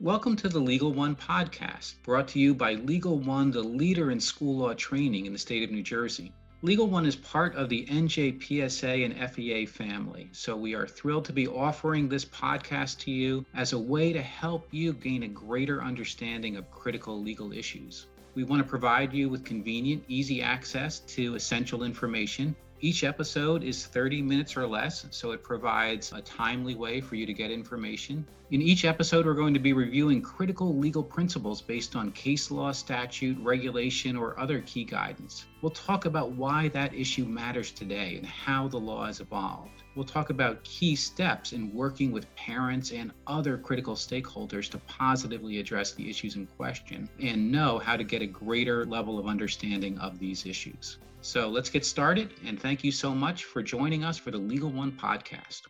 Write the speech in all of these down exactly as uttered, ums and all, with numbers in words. Welcome to the Legal One podcast, brought to you by Legal One, the leader in school law training in the state of New Jersey. Legal One is part of the N J P S A and F E A family, so we are thrilled to be offering this podcast to you as a way to help you gain a greater understanding of critical legal issues. We want to provide you with convenient, easy access to essential information. Each episode is thirty minutes or less, so it provides a timely way for you to get information. In each episode, we're going to be reviewing critical legal principles based on case law, statute, regulation, or other key guidance. We'll talk about why that issue matters today and how the law has evolved. We'll talk about key steps in working with parents and other critical stakeholders to positively address the issues in question and know how to get a greater level of understanding of these issues. So let's get started, and thank you so much for joining us for the Legal One podcast.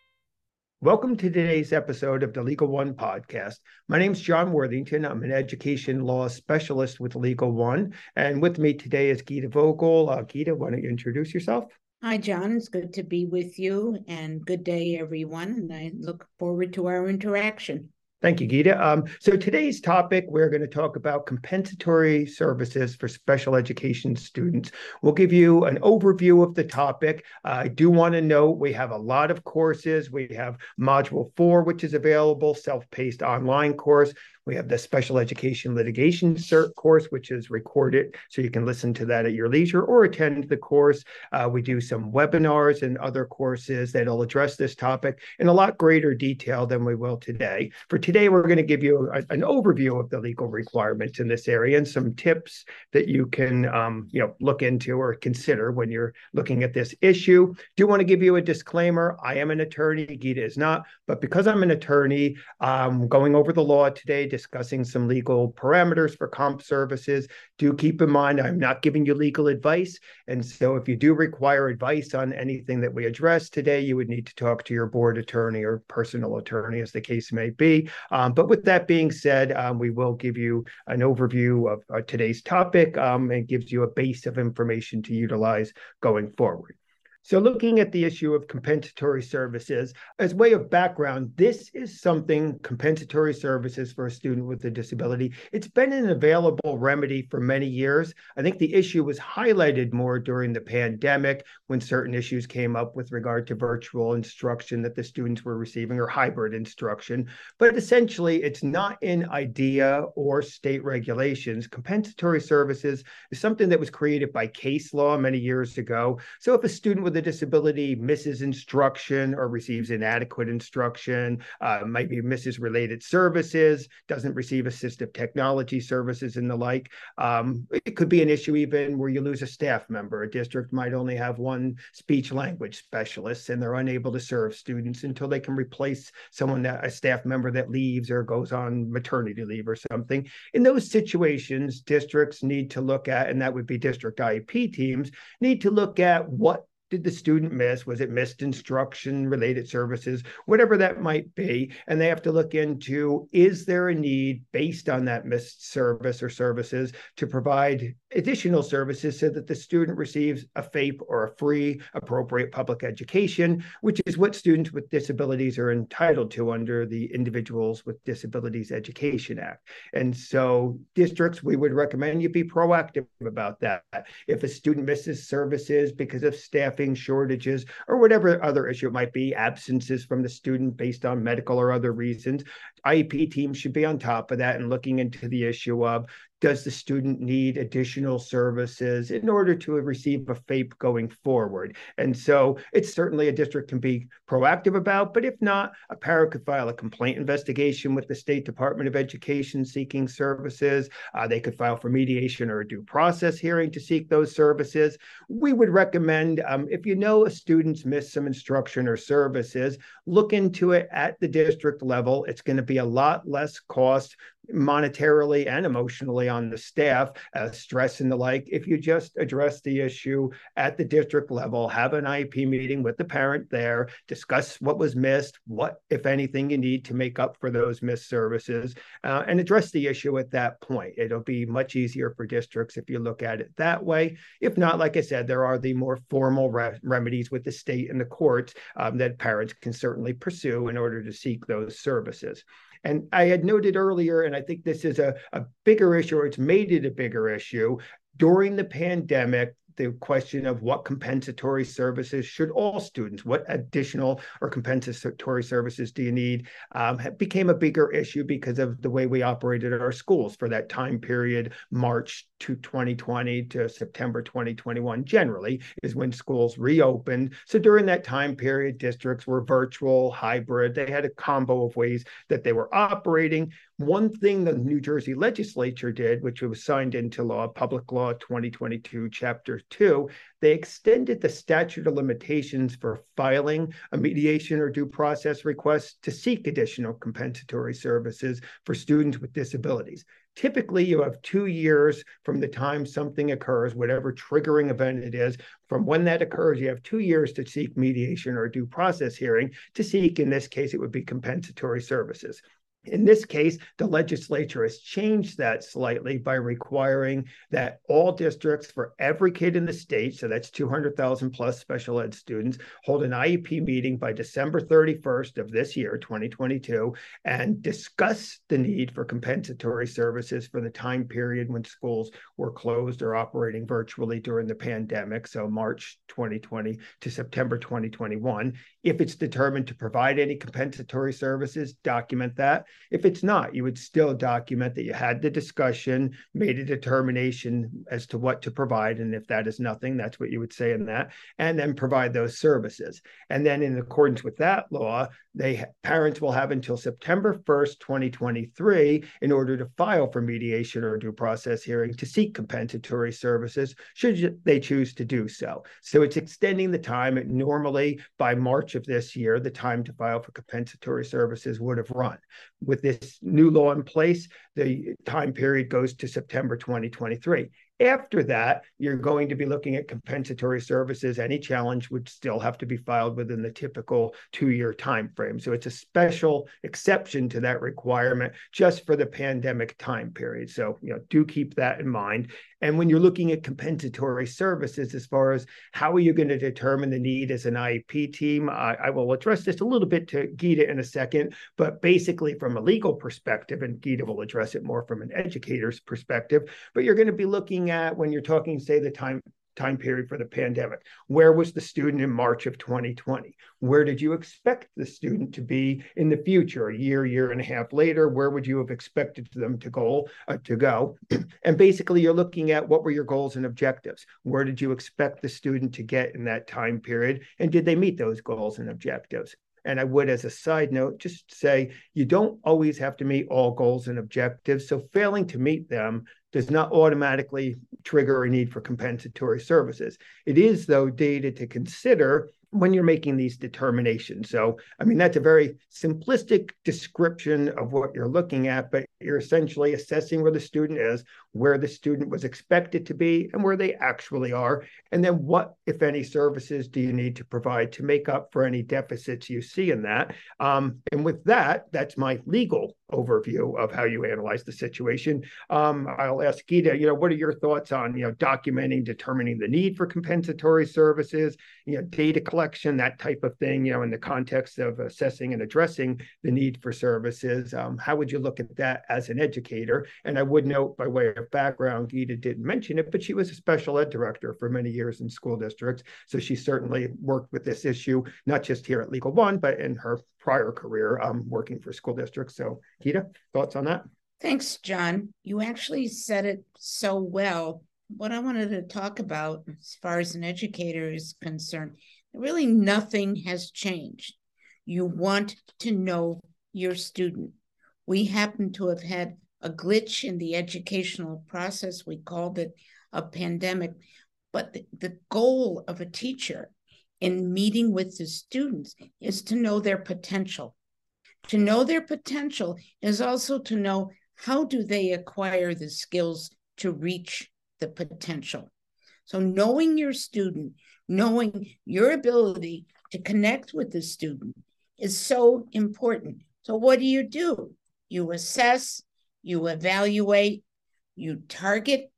Welcome to today's episode of the Legal One podcast. My name is John Worthington. I'm an education law specialist with Legal One, and with me today is Gita Vogel. Uh, Gita, why don't you introduce yourself? Hi, John. It's good to be with you, and good day, everyone, and I look forward to our interaction. Thank you, Gita. Um, so today's topic, we're going to talk about compensatory services for special education students. We'll give you an overview of the topic. Uh, I do want to note we have a lot of courses. We have Module four, which is available, self-paced online course. We have the Special Education Litigation Cert course, which is recorded, so you can listen to that at your leisure or attend the course. Uh, we do some webinars and other courses that'll address this topic in a lot greater detail than we will today. For today, we're going to give you a, an overview of the legal requirements in this area and some tips that you can um, you know, look into or consider when you're looking at this issue. Do want to give you a disclaimer. I am an attorney. Gita is not. But because I'm an attorney, um, going over the law today, discussing some legal parameters for comp services. Do keep in mind, I'm not giving you legal advice. And so if you do require advice on anything that we address today, you would need to talk to your board attorney or personal attorney, as the case may be. Um, but with that being said, um, we will give you an overview of uh, today's topic um, and gives you a base of information to utilize going forward. So looking at the issue of compensatory services, as way of background, this is something, compensatory services for a student with a disability. It's been an available remedy for many years. I think the issue was highlighted more during the pandemic when certain issues came up with regard to virtual instruction that the students were receiving or hybrid instruction. But essentially, it's not in IDEA or state regulations. Compensatory services is something that was created by case law many years ago. So if a student with a disability misses instruction or receives inadequate instruction, uh, might be misses related services, doesn't receive assistive technology services and the like. Um, it could be an issue even where you lose a staff member. A district might only have one speech language specialist and they're unable to serve students until they can replace someone, that, a staff member that leaves or goes on maternity leave or something. In those situations, districts need to look at, and that would be district I E P teams, need to look at what did the student miss? Was it missed instruction, related services, whatever that might be? And they have to look into, is there a need based on that missed service or services to provide additional services so that the student receives a FAPE or a free appropriate public education, which is what students with disabilities are entitled to under the Individuals with Disabilities Education Act. And so districts, we would recommend you be proactive about that. If a student misses services because of staff shortages, or whatever other issue it might be, absences from the student based on medical or other reasons, I E P teams should be on top of that and looking into the issue of, does the student need additional services in order to receive a FAPE going forward? And so it's certainly a district can be proactive about, but if not, a parent could file a complaint investigation with the State Department of Education seeking services. Uh, they could file for mediation or a due process hearing to seek those services. We would recommend, um, if you know a student's missed some instruction or services, look into it at the district level. It's going to be a lot less cost monetarily and emotionally on the staff, uh, stress and the like. If you just address the issue at the district level, have an I E P meeting with the parent there, discuss what was missed, what, if anything, you need to make up for those missed services, uh, and address the issue at that point. It'll be much easier for districts if you look at it that way. If not, like I said, there are the more formal re- remedies with the state and the courts um, that parents can certainly pursue in order to seek those services. And I had noted earlier, and I think this is a, a bigger issue, or it's made it a bigger issue, during the pandemic, the question of what compensatory services should all students, what additional or compensatory services do you need, um, became a bigger issue because of the way we operated our schools for that time period, March to twenty twenty to September twenty twenty-one generally is when schools reopened. So during that time period, districts were virtual, hybrid. They had a combo of ways that they were operating. One thing the New Jersey legislature did, which was signed into law, Public Law twenty twenty-two, Chapter two, they extended the statute of limitations for filing a mediation or due process request to seek additional compensatory services for students with disabilities. Typically, you have two years from the time something occurs, whatever triggering event it is. From when that occurs, you have two years to seek mediation or due process hearing to seek, in this case, it would be compensatory services. In this case, the legislature has changed that slightly by requiring that all districts for every kid in the state, so that's two hundred thousand plus special ed students, hold an I E P meeting by December thirty-first of this year, twenty twenty-two, and discuss the need for compensatory services for the time period when schools were closed or operating virtually during the pandemic, so March twenty twenty to September twenty twenty-one. If it's determined to provide any compensatory services, document that. If it's not, you would still document that you had the discussion, made a determination as to what to provide. And if that is nothing, that's what you would say in that, and then provide those services. And then in accordance with that law, they parents will have until September first, twenty twenty-three, in order to file for mediation or due process hearing to seek compensatory services, should they choose to do so. So it's extending the time. Normally, by March of this year, the time to file for compensatory services would have run. With this new law in place, the time period goes to September twenty twenty-three. After that, you're going to be looking at compensatory services. Any challenge would still have to be filed within the typical two-year time frame. So it's a special exception to that requirement just for the pandemic time period. So, you know, do keep that in mind. And when you're looking at compensatory services, as far as how are you going to determine the need as an I E P team, I, I will address this a little bit to Gita in a second, but basically from a legal perspective, and Gita will address it more from an educator's perspective, but you're going to be looking at when you're talking, say, the time time period for the pandemic. Where was the student in March of twenty twenty? Where did you expect the student to be in the future, a year, year and a half later? Where would you have expected them to go? Uh, to go? And basically, you're looking at what were your goals and objectives? Where did you expect the student to get in that time period? And did they meet those goals and objectives? And I would, as a side note, just say you don't always have to meet all goals and objectives. So failing to meet them does not automatically trigger a need for compensatory services. It is, though, data to consider when you're making these determinations. So, I mean, that's a very simplistic description of what you're looking at, but you're essentially assessing where the student is, where the student was expected to be, and where they actually are. And then what, if any, services do you need to provide to make up for any deficits you see in that? Um, and with that, that's my legal overview of how you analyze the situation. Um, I'll ask Gita, you know, what are your thoughts on, you know, documenting, determining the need for compensatory services, you know, data collection, that type of thing, you know, in the context of assessing and addressing the need for services? Um, how would you look at that as an educator? And I would note, by way of background, Gita didn't mention it, but she was a special ed director for many years in school districts. So she certainly worked with this issue, not just here at Legal One, but in her prior career um, working for school districts. So Gita, thoughts on that? Thanks, John. You actually said it so well. What I wanted to talk about as far as an educator is concerned, really nothing has changed. You want to know your student. We happen to have had a glitch in the educational process. We called it a pandemic, but the, the goal of a teacher in meeting with the students is to know their potential. To know their potential is also to know how do they acquire the skills to reach the potential. So knowing your student, knowing your ability to connect with the student is so important. So what do you do? You assess, you evaluate, you target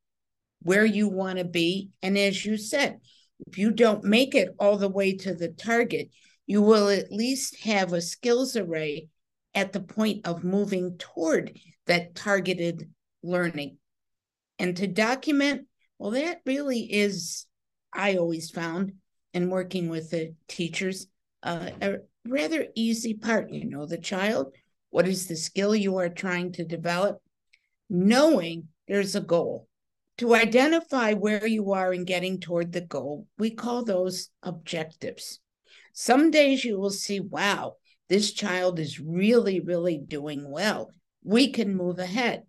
where you want to be. And as you said, if you don't make it all the way to the target, you will at least have a skills array at the point of moving toward that targeted learning. And to document, well, that really is, I always found, in working with the teachers, uh, a rather easy part. You know the child, what is the skill you are trying to develop? Knowing there's a goal. To identify where you are in getting toward the goal, we call those objectives. Some days you will see, wow, this child is really, really doing well. We can move ahead.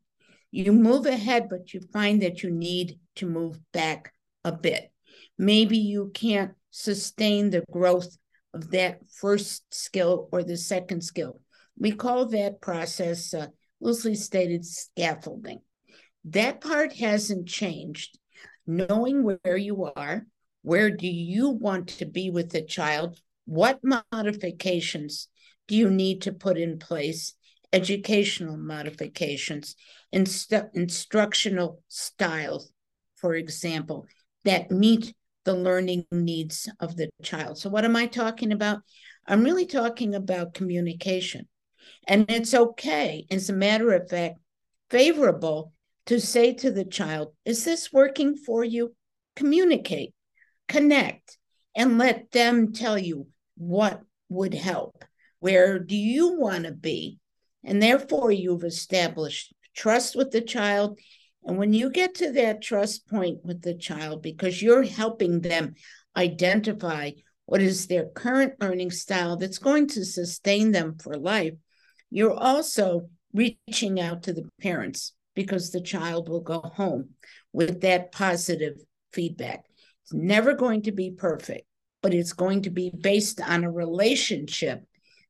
You move ahead, but you find that you need to move back a bit. Maybe you can't sustain the growth of that first skill or the second skill. We call that process, uh, loosely stated, scaffolding. That part hasn't changed. Knowing where you are, where do you want to be with the child? What modifications do you need to put in place? Educational modifications, inst- instructional styles, for example, that meet the learning needs of the child. So what am I talking about? I'm really talking about communication. And it's okay, as a matter of fact, favorable to say to the child, is this working for you? Communicate, connect, and let them tell you what would help. Where do you want to be? And therefore, you've established trust with the child. And when you get to that trust point with the child, because you're helping them identify what is their current learning style that's going to sustain them for life, you're also reaching out to the parents, because the child will go home with that positive feedback. It's never going to be perfect, but it's going to be based on a relationship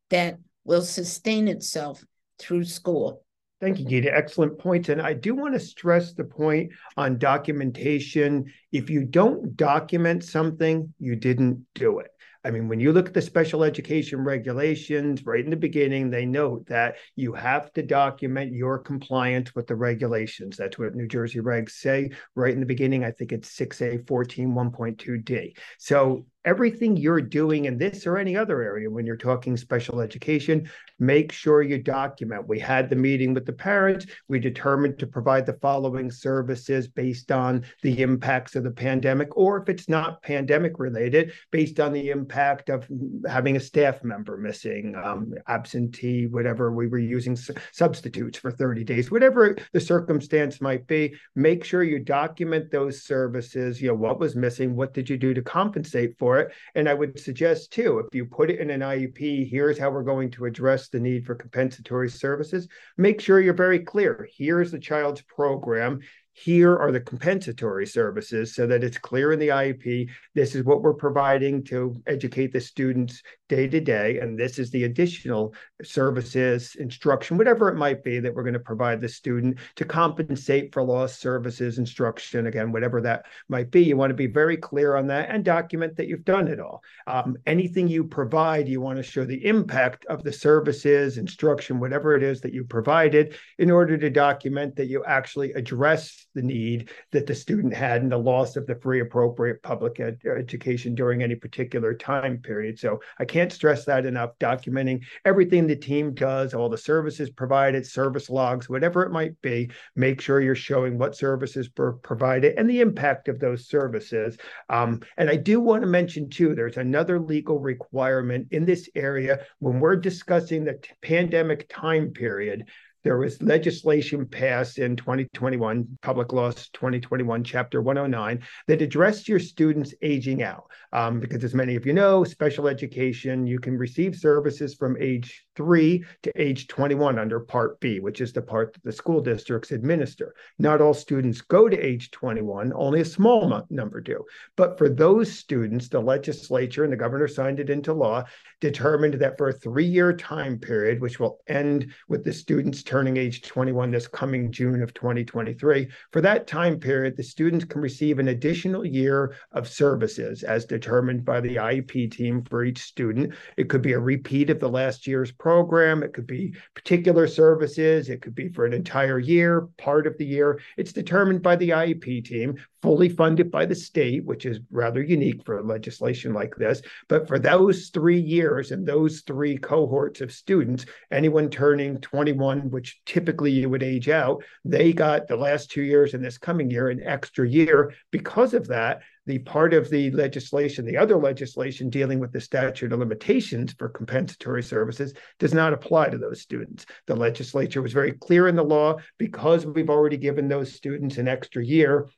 that will sustain itself through school. Thank you, Gita. Excellent points. And I do want to stress the point on documentation. If you don't document something, you didn't do it. I mean, when you look at the special education regulations, right in the beginning, they note that you have to document your compliance with the regulations. That's what New Jersey regs say right in the beginning. I think it's six A one four one point two D. So everything you're doing in this or any other area, when you're talking special education, make sure you document. We had the meeting with the parents. We determined to provide the following services based on the impacts of the pandemic, or if it's not pandemic related, based on the impact of having a staff member missing, um, absentee, whatever, we were using su- substitutes for thirty days, whatever the circumstance might be. Make sure you document those services. You know, what was missing? What did you do to compensate for it? And I would suggest too, if you put it in an I E P, here's how we're going to address the need for compensatory services. Make sure you're very clear. Here's the child's program. Here are the compensatory services, so that it's clear in the I E P, this is what we're providing to educate the students day to day, and this is the additional services, instruction, whatever it might be that we're going to provide the student to compensate for lost services, instruction, again, whatever that might be. You want to be very clear on that and document that you've done it all. Um, anything you provide, you want to show the impact of the services, instruction, whatever it is that you provided, in order to document that you actually address the need that the student had and the loss of the free appropriate public ed- education during any particular time period. So I can't stress that enough, documenting everything the team does, all the services provided, service logs, whatever it might be. Make sure you're showing what services were provided and the impact of those services. Um, and I do want to mention too, there's another legal requirement in this area. When we're discussing the t- pandemic time period, there was legislation passed in twenty twenty-one, Public Laws twenty twenty-one, Chapter one oh nine, that addressed your students aging out. Um, because as many of you know, special education, you can receive services from age three to age twenty-one under Part B, which is the part that the school districts administer. Not all students go to age twenty-one, only a small number do. But for those students, the legislature and the governor signed it into law, determined that for a three-year time period, which will end with the students turning age twenty-one this coming June of twenty twenty-three. For that time period, the students can receive an additional year of services as determined by the I E P team for each student. It could be a repeat of the last year's program. program. It could be particular services. It could be for an entire year, part of the year. It's determined by the I E P team, fully funded by the state, which is rather unique for legislation like this. But for those three years and those three cohorts of students, anyone turning twenty-one, which typically you would age out, they got the last two years and this coming year an extra year. Because of that, the part of the legislation, the other legislation dealing with the statute of limitations for compensatory services does not apply to those students. The legislature was very clear in the law, because we've already given those students an extra year,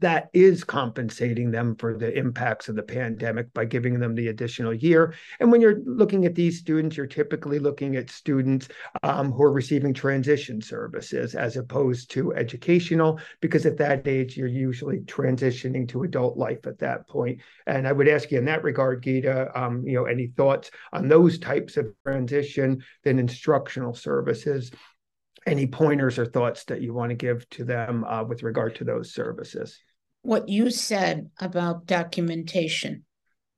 that is compensating them for the impacts of the pandemic by giving them the additional year. And when you're looking at these students, you're typically looking at students um, who are receiving transition services as opposed to educational, because at that age, you're usually transitioning to adult life at that point. And I would ask you in that regard, Gita, um, you know, any thoughts on those types of transition, then instructional services? Any pointers or thoughts that you want to give to them uh, with regard to those services? What you said about documentation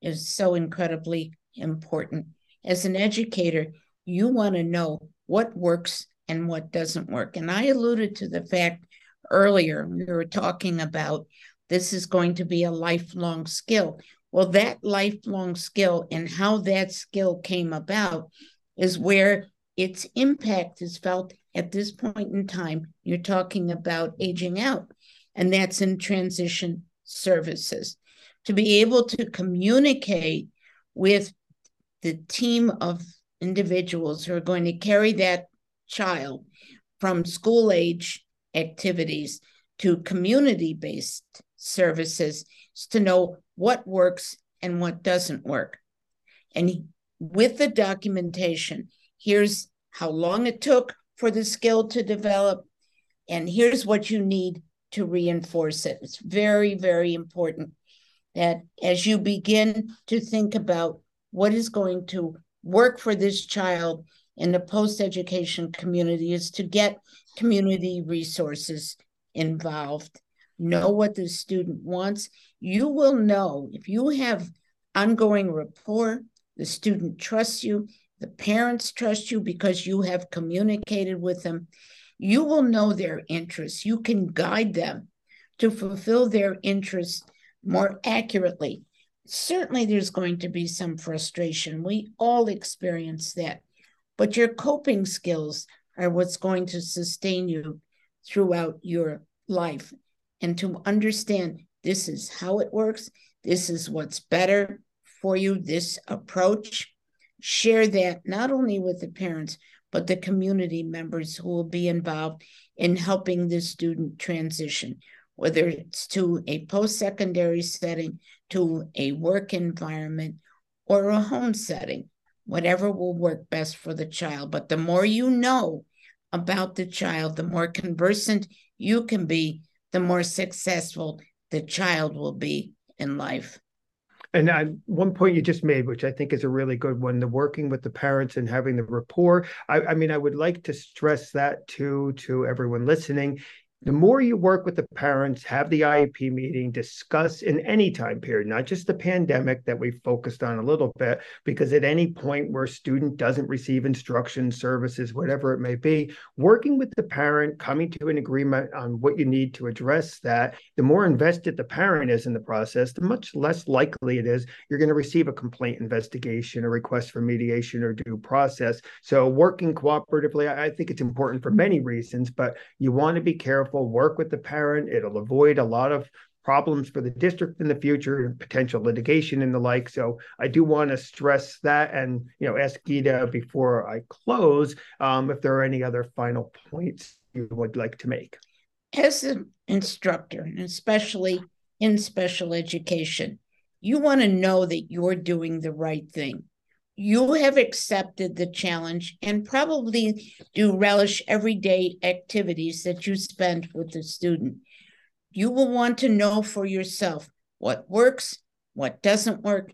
is so incredibly important. As an educator, you want to know what works and what doesn't work. And I alluded to the fact earlier, we were talking about this is going to be a lifelong skill. Well, that lifelong skill and how that skill came about is where its impact is felt. At this point in time, you're talking about aging out, and that's in transition services. To be able to communicate with the team of individuals who are going to carry that child from school age activities to community-based services is to know what works and what doesn't work. And with the documentation, here's how long it took for the skill to develop, and here's what you need to reinforce it. It's very, very important that as you begin to think about what is going to work for this child in the post-education community is to get community resources involved. Know what the student wants. You will know if you have ongoing rapport, the student trusts you, the parents trust you because you have communicated with them. You will know their interests. You can guide them to fulfill their interests more accurately. Certainly, there's going to be some frustration. We all experience that. But your coping skills are what's going to sustain you throughout your life. And to understand this is how it works, this is what's better for you, this approach. Share that not only with the parents, but the community members who will be involved in helping the student transition, whether it's to a post-secondary setting, to a work environment, or a home setting, whatever will work best for the child. But the more you know about the child, the more conversant you can be, the more successful the child will be in life. And I, one point you just made, which I think is a really good one, the working with the parents and having the rapport. I, I mean, I would like to stress that too, to everyone listening. The more you work with the parents, have the I E P meeting, discuss in any time period, not just the pandemic that we focused on a little bit, because at any point where a student doesn't receive instruction, services, whatever it may be, working with the parent, coming to an agreement on what you need to address that, the more invested the parent is in the process, the much less likely it is you're going to receive a complaint investigation, a request for mediation or due process. So working cooperatively, I think it's important for many reasons, but you want to be careful. Work with the parent. It'll avoid a lot of problems for the district in the future and potential litigation and the like. So I do want to stress that and, you know, ask Gita before I close um, if there are any other final points you would like to make. As an instructor, and especially in special education, you want to know that you're doing the right thing. You have accepted the challenge and probably do relish everyday activities that you spend with the student. You will want to know for yourself what works, what doesn't work,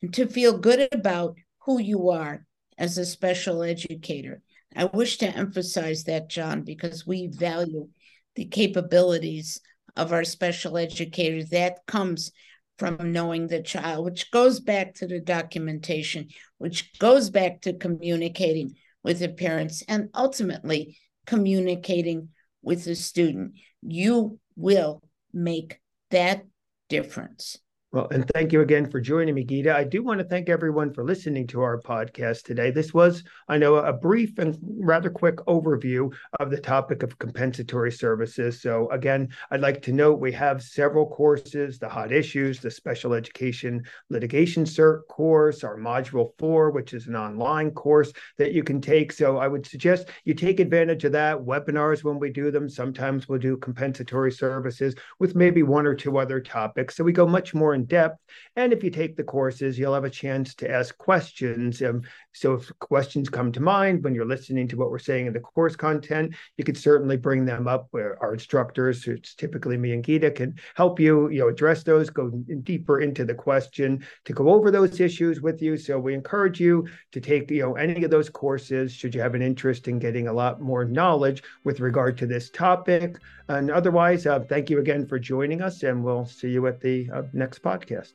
and to feel good about who you are as a special educator. I wish to emphasize that, John, because we value the capabilities of our special educators. That comes from knowing the child, which goes back to the documentation, which goes back to communicating with the parents and ultimately communicating with the student. You will make that difference. Well, and thank you again for joining me, Gita. I do want to thank everyone for listening to our podcast today. This was, I know, a brief and rather quick overview of the topic of compensatory services. So again, I'd like to note we have several courses, the hot issues, the special education litigation cert course, our module four, which is an online course that you can take. So I would suggest you take advantage of that. Webinars, when we do them, sometimes we'll do compensatory services with maybe one or two other topics. So we go much more in depth. And if you take the courses, you'll have a chance to ask questions. Um, so if questions come to mind when you're listening to what we're saying in the course content, you could certainly bring them up where our instructors, it's typically me and Gita, can help you, you know, address those, go deeper into the question to go over those issues with you. So we encourage you to take, you know, any of those courses should you have an interest in getting a lot more knowledge with regard to this topic. And otherwise, uh, thank you again for joining us, and we'll see you at the uh, next podcast. podcast.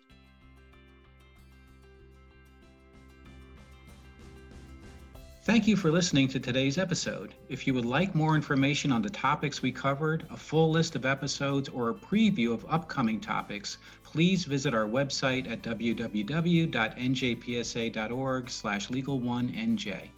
Thank you for listening to today's episode. If you would like more information on the topics we covered, a full list of episodes, or a preview of upcoming topics, please visit our website at w w w dot n j p s a dot org slash legal one n j.